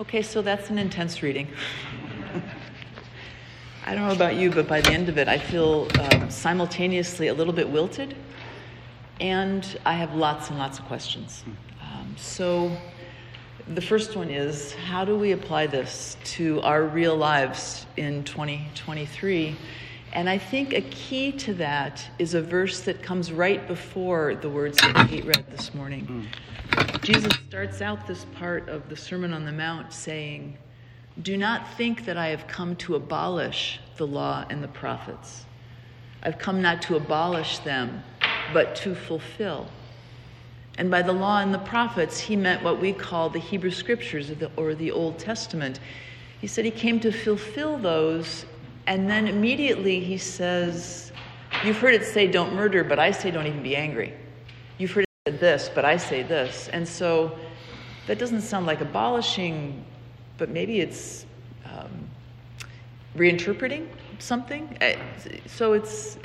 Okay, so that's an intense reading. I don't know about you, but by the end of it, I feel simultaneously a little bit wilted, and I have lots and lots of questions. So the first one is, how do we apply this to our real lives in 2023? And I think a key to that is a verse that comes right before the words that Kate read this morning. Jesus starts out this part of the Sermon on the Mount saying, "Do not think that I have come to abolish the law and the prophets. I've come not to abolish them, but to fulfill." And by the law and the prophets, he meant what we call the Hebrew Scriptures or the Old Testament. He said he came to fulfill those, and then immediately he says, "You've heard it say don't murder, but I say don't even be angry. You've heard it say this, but I say this." And so that doesn't sound like abolishing, but maybe it's reinterpreting something. So it's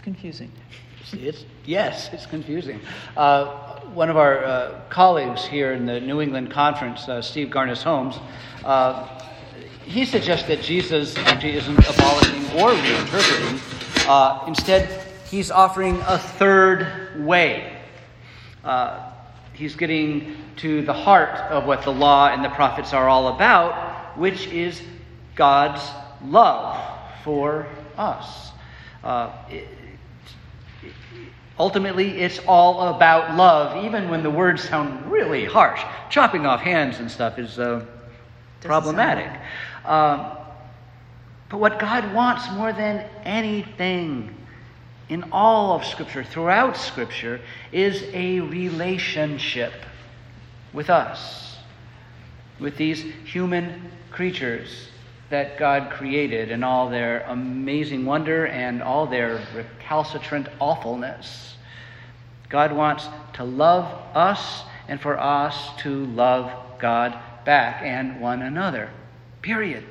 confusing. Yes, it's confusing. One of our colleagues here in the New England Conference, Steve Garnes Holmes, he suggests that Jesus actually isn't abolishing or reinterpreting. Instead, he's offering a third way. He's getting to the heart of what the law and the prophets are all about, which is God's love for us. Ultimately, it's all about love, even when the words sound really harsh. Chopping off hands and stuff is problematic. But what God wants more than anything in all of Scripture, throughout Scripture, is a relationship with us, with these human creatures that God created in all their amazing wonder and all their recalcitrant awfulness. God wants to love us and for us to love God back and one another. Period.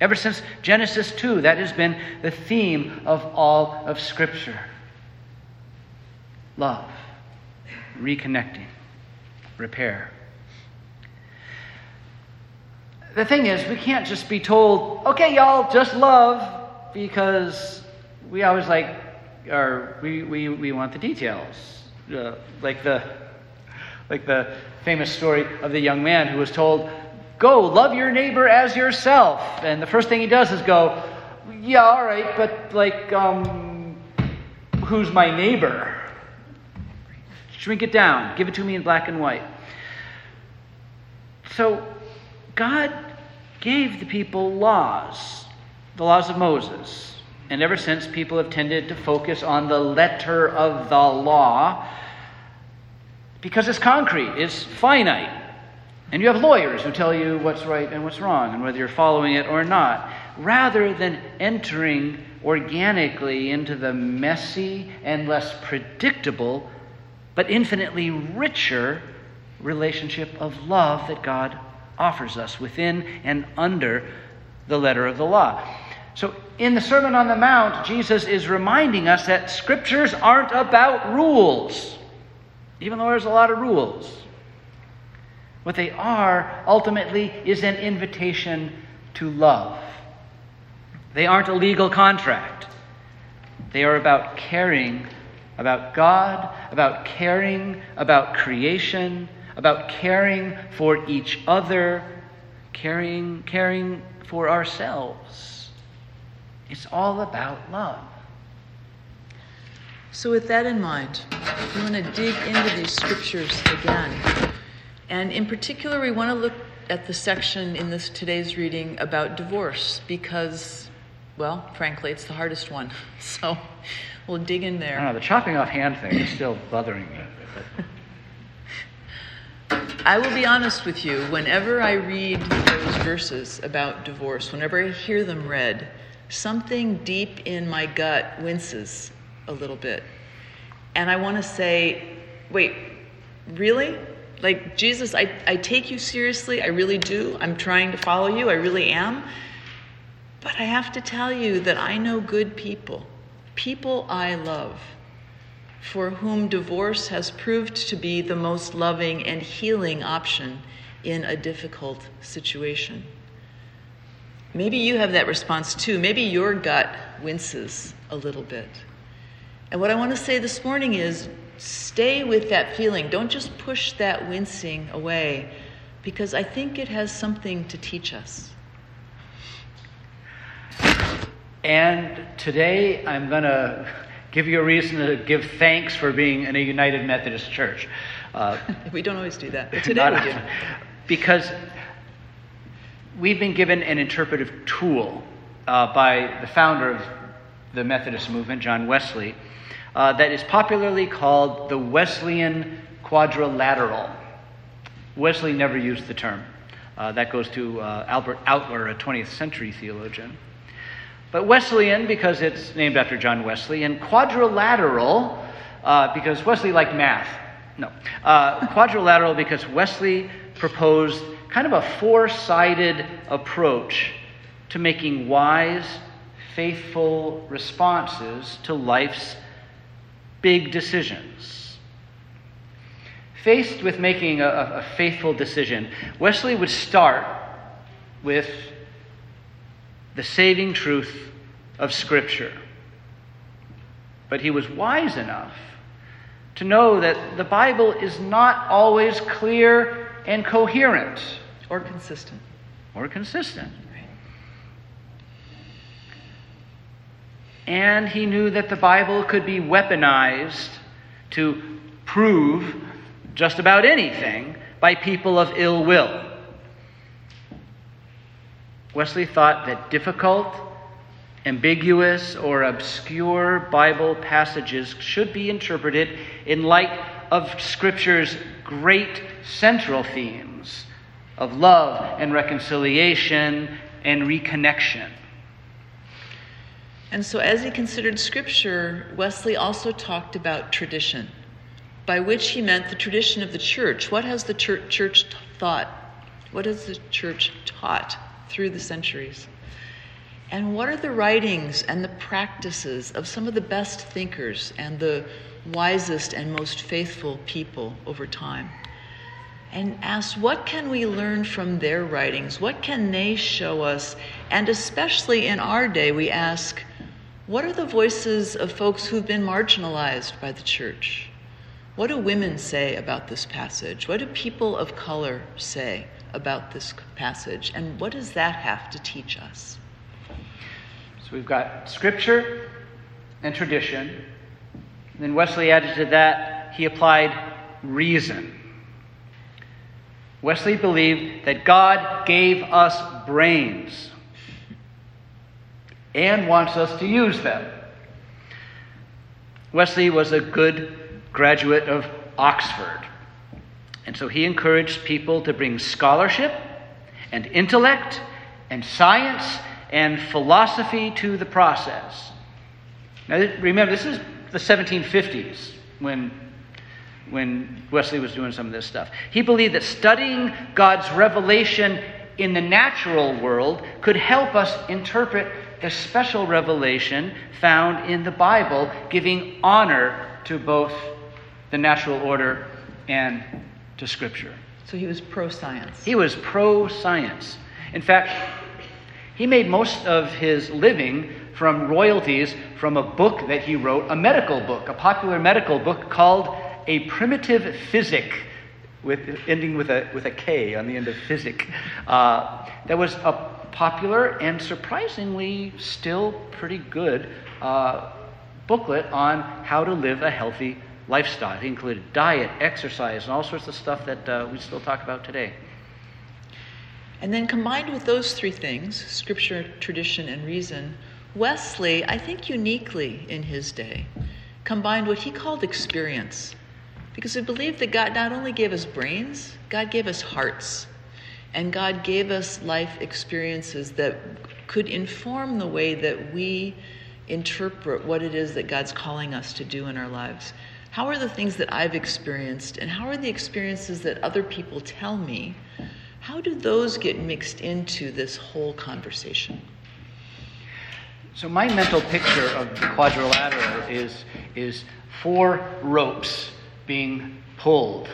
Ever since Genesis 2, that has been the theme of all of Scripture. Love, reconnecting, repair. The thing is, we can't just be told, "Okay, y'all, just love," because we always we want the details, like the famous story of the young man who was told, "Go love your neighbor as yourself," and the first thing he does is go, "Yeah, all right, but who's my neighbor? Shrink it down, give it to me in black and white." So God gave the people laws, the laws of Moses. And ever since, people have tended to focus on the letter of the law because it's concrete, it's finite. And you have lawyers who tell you what's right and what's wrong and whether you're following it or not, rather than entering organically into the messy and less predictable but infinitely richer relationship of love that God offers us within and under the letter of the law. So in the Sermon on the Mount, Jesus is reminding us that Scriptures aren't about rules, even though there's a lot of rules. What they are ultimately is an invitation to love. They aren't a legal contract. They are about caring about God, about caring about creation, about caring for each other, caring for ourselves. It's all about love. So with that in mind, we want to dig into these Scriptures again. And in particular, we want to look at the section in today's reading about divorce because, well, frankly, it's the hardest one. So we'll dig in there. I don't know, the chopping off hand thing is still bothering me. I will be honest with you, whenever I read those verses about divorce, whenever I hear them read, something deep in my gut winces a little bit. And I want to say, wait, really? Like, Jesus, I take you seriously. I really do. I'm trying to follow you. I really am. But I have to tell you that I know good people I love, for whom divorce has proved to be the most loving and healing option in a difficult situation. Maybe you have that response too. Maybe your gut winces a little bit. And what I want to say this morning is stay with that feeling. Don't just push that wincing away, because I think it has something to teach us. And today I'm going to give you a reason to give thanks for being in a United Methodist Church. We don't always do that, but today we do. Because we've been given an interpretive tool by the founder of the Methodist movement, John Wesley, that is popularly called the Wesleyan quadrilateral. Wesley never used the term. That goes to Albert Outler, a 20th century theologian. But Wesleyan, because it's named after John Wesley, and quadrilateral, because Wesley liked math. No. Quadrilateral because Wesley proposed kind of a four-sided approach to making wise, faithful responses to life's big decisions. Faced with making a faithful decision, Wesley would start with the saving truth of Scripture. But he was wise enough to know that the Bible is not always clear and coherent. Or consistent. Right. And he knew that the Bible could be weaponized to prove just about anything by people of ill will. Wesley thought that difficult, ambiguous, or obscure Bible passages should be interpreted in light of Scripture's great central themes of love and reconciliation and reconnection. And so as he considered Scripture, Wesley also talked about tradition, by which he meant the tradition of the church. What has the church thought? What has the church taught through the centuries? And what are the writings and the practices of some of the best thinkers and the wisest and most faithful people over time? And ask, what can we learn from their writings? What can they show us? And especially in our day, we ask, what are the voices of folks who've been marginalized by the church? What do women say about this passage? What do people of color say about this passage, and what does that have to teach us? So we've got Scripture and tradition, and then Wesley added to that, he applied reason. Wesley believed that God gave us brains and wants us to use them. Wesley was a good graduate of Oxford. And so he encouraged people to bring scholarship and intellect and science and philosophy to the process. Now remember, this is the 1750s when Wesley was doing some of this stuff. He believed that studying God's revelation in the natural world could help us interpret the special revelation found in the Bible, giving honor to both the natural order and to Scripture. So he was pro-science. In fact, he made most of his living from royalties from a book that he wrote, a medical book, a popular medical book called A Primitive Physic, ending with a K on the end of physic, that was a popular and surprisingly still pretty good booklet on how to live a healthy lifestyle. It included diet, exercise, and all sorts of stuff that we still talk about today. And then combined with those three things, Scripture, tradition, and reason, Wesley, I think uniquely in his day, combined what he called experience. Because he believed that God not only gave us brains, God gave us hearts. And God gave us life experiences that could inform the way that we interpret what it is that God's calling us to do in our lives. How are the things that I've experienced, and how are the experiences that other people tell me, how do those get mixed into this whole conversation? So my mental picture of the quadrilateral is four ropes being pulled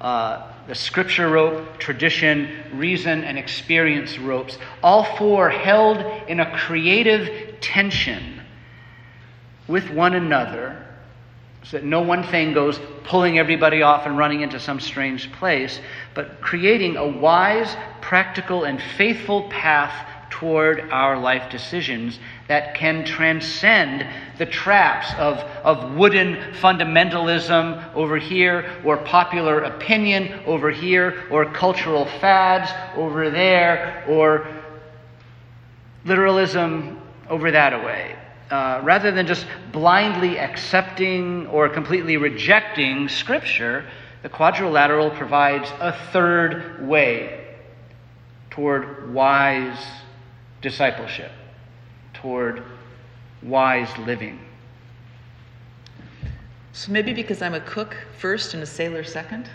the scripture rope, tradition, reason, and experience ropes, all four held in a creative tension with one another, so that no one thing goes pulling everybody off and running into some strange place, but creating a wise, practical, and faithful path toward our life decisions that can transcend the traps of wooden fundamentalism over here, or popular opinion over here, or cultural fads over there, or literalism over that away. Rather than just blindly accepting or completely rejecting Scripture, the quadrilateral provides a third way toward wise discipleship, toward wise living. So maybe because I'm a cook first and a sailor second,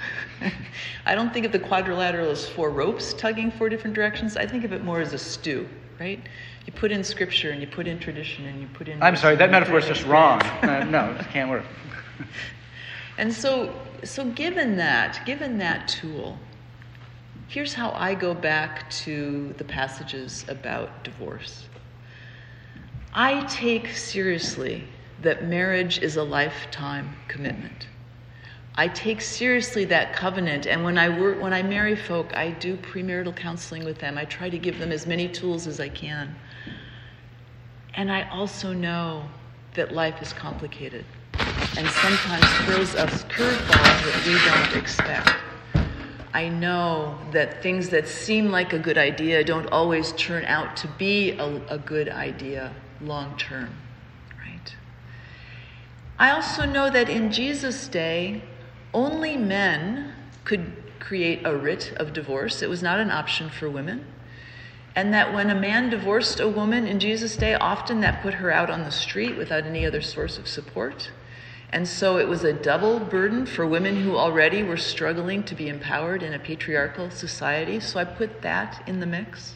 I don't think of the quadrilateral as four ropes tugging four different directions. I think of it more as a stew, right? You put in Scripture, and you put in tradition, and you put in... I'm sorry, that metaphor is just wrong. No, it can't work. And so given that tool, here's how I go back to the passages about divorce. I take seriously that marriage is a lifetime commitment. I take seriously that covenant, and when I marry folk, I do premarital counseling with them. I try to give them as many tools as I can. And I also know that life is complicated and sometimes throws us curveballs that we don't expect. I know that things that seem like a good idea don't always turn out to be a good idea long term, right? I also know that in Jesus' day, only men could create a writ of divorce. It was not an option for women. And that when a man divorced a woman in Jesus' day, often that put her out on the street without any other source of support. And so it was a double burden for women who already were struggling to be empowered in a patriarchal society. So I put that in the mix.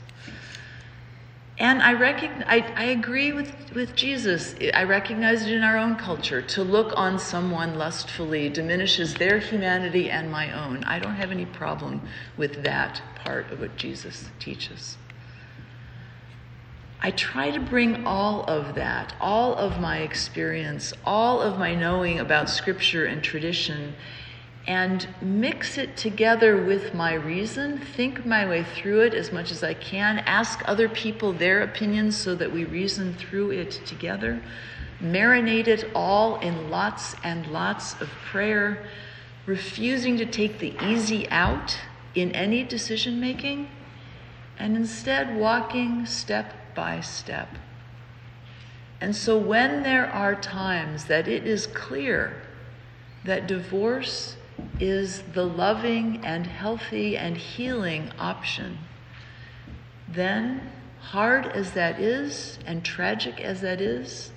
And I agree with Jesus. I recognize it in our own culture. To look on someone lustfully diminishes their humanity and my own. I don't have any problem with that part of what Jesus teaches. I try to bring all of that, all of my experience, all of my knowing about Scripture and tradition, and mix it together with my reason, think my way through it as much as I can, ask other people their opinions so that we reason through it together, marinate it all in lots and lots of prayer, refusing to take the easy out in any decision making, and instead walking step by step. And so when there are times that it is clear that divorce is the loving and healthy and healing option, then, hard as that is and tragic as that is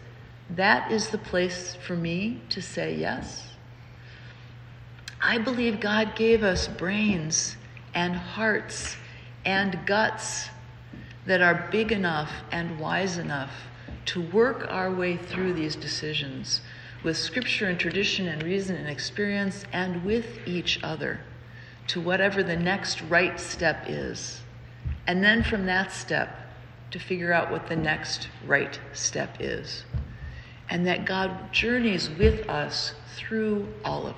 the place for me to say yes. I believe God gave us brains and hearts and guts that are big enough and wise enough to work our way through these decisions with Scripture and tradition and reason and experience, and with each other, to whatever the next right step is. And then from that step, to figure out what the next right step is. And that God journeys with us through all of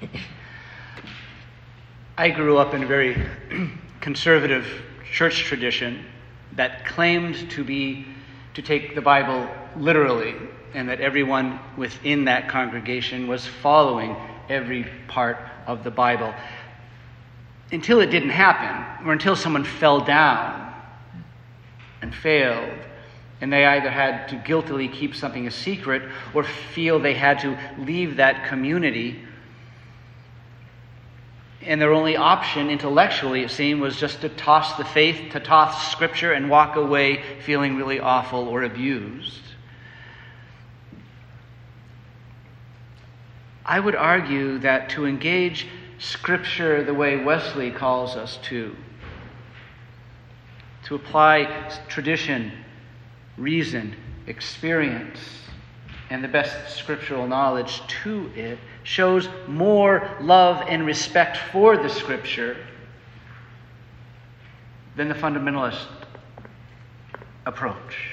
it. I grew up in a very conservative church tradition that claimed to take the Bible literally, and that everyone within that congregation was following every part of the Bible. Until it didn't happen, or until someone fell down and failed, and they either had to guiltily keep something a secret or feel they had to leave that community. And their only option intellectually, it seemed, was just to toss the faith, to toss Scripture, and walk away feeling really awful or abused. I would argue that to engage Scripture the way Wesley calls us to apply tradition, reason, experience, and the best scriptural knowledge to it, shows more love and respect for the scripture than the fundamentalist approach.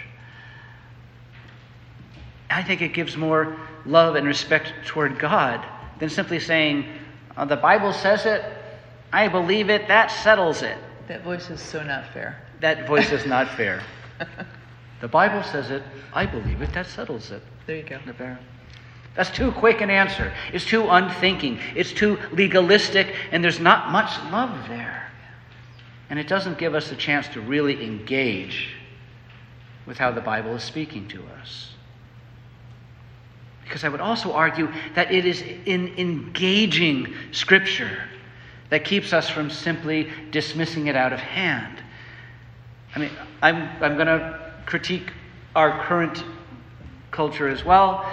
I think it gives more love and respect toward God than simply saying, the Bible says it, I believe it, that settles it. That voice is so not fair. That voice is not fair. The Bible says it, I believe it, that settles it. There you go. That's too quick an answer. It's too unthinking. It's too legalistic, and there's not much love there. And it doesn't give us a chance to really engage with how the Bible is speaking to us. Because I would also argue that it is in engaging Scripture that keeps us from simply dismissing it out of hand. I mean, I'm going to critique our current culture as well.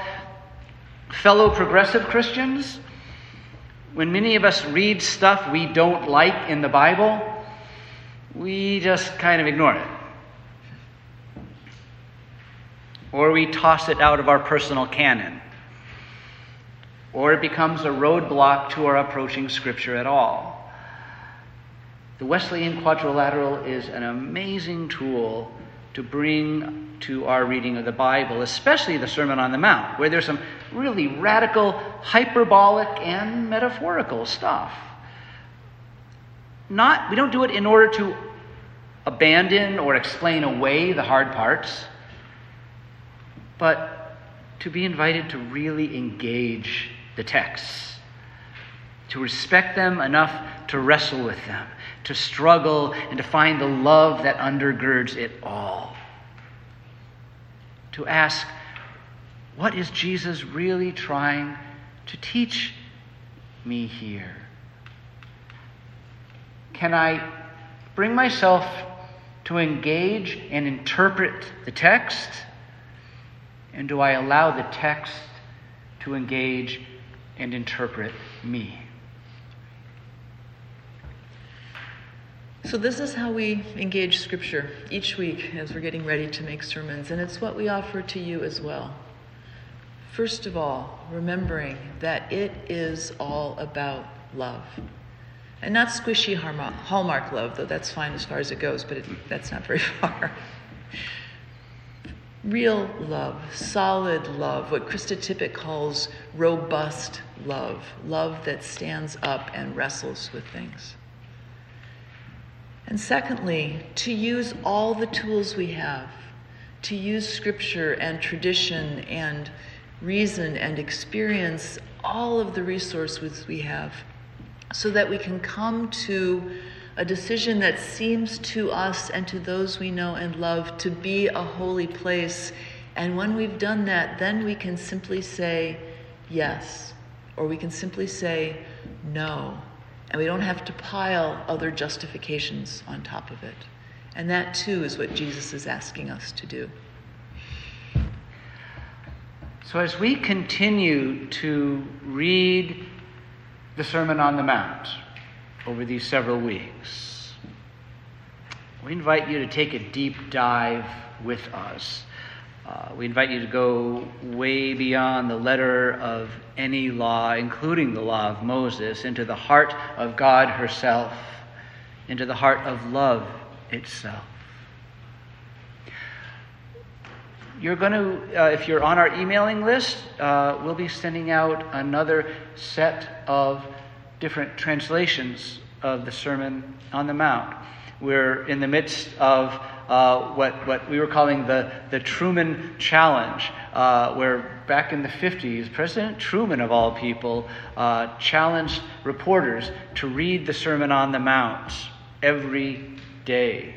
Fellow progressive Christians, when many of us read stuff we don't like in the Bible, we just kind of ignore it. Or we toss it out of our personal canon. Or it becomes a roadblock to our approaching Scripture at all. The Wesleyan quadrilateral is an amazing tool to bring to our reading of the Bible, especially the Sermon on the Mount, where there's some really radical, hyperbolic, and metaphorical stuff. We don't do it in order to abandon or explain away the hard parts, but to be invited to really engage the texts, to respect them enough to wrestle with them, to struggle, and to find the love that undergirds it all. To ask, what is Jesus really trying to teach me here? Can I bring myself to engage and interpret the text? And do I allow the text to engage and interpret me? So this is how we engage Scripture each week as we're getting ready to make sermons, and it's what we offer to you as well. First of all, remembering that it is all about love. And not squishy Hallmark love, though that's fine as far as it goes, but that's not very far. Real love, solid love, what Krista Tippett calls robust love, love that stands up and wrestles with things. And secondly, to use all the tools we have, to use Scripture and tradition and reason and experience, all of the resources we have, so that we can come to a decision that seems to us and to those we know and love to be a holy place. And when we've done that, then we can simply say yes, or we can simply say no. And we don't have to pile other justifications on top of it. And that, too, is what Jesus is asking us to do. So as we continue to read the Sermon on the Mount over these several weeks, we invite you to take a deep dive with us. We invite you to go way beyond the letter of any law, including the law of Moses, into the heart of God herself, into the heart of love itself. You're going to, if you're on our emailing list, we'll be sending out another set of different translations of the Sermon on the Mount. We're in the midst of what we were calling the Truman Challenge, where back in the 50s, President Truman, of all people, challenged reporters to read the Sermon on the Mount every day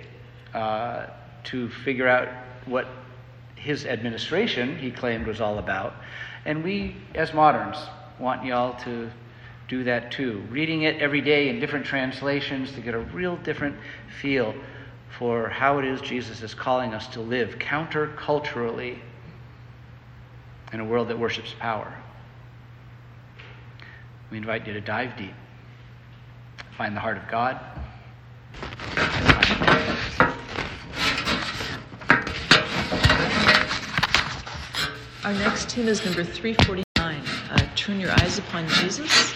to figure out what his administration, he claimed, was all about. And we, as moderns, want y'all to do that too, reading it every day in different translations to get a real different feel for how it is Jesus is calling us to live counterculturally in a world that worships power. We invite you to dive deep, find the heart of God. Our next hymn is number 349, Turn Your Eyes Upon Jesus.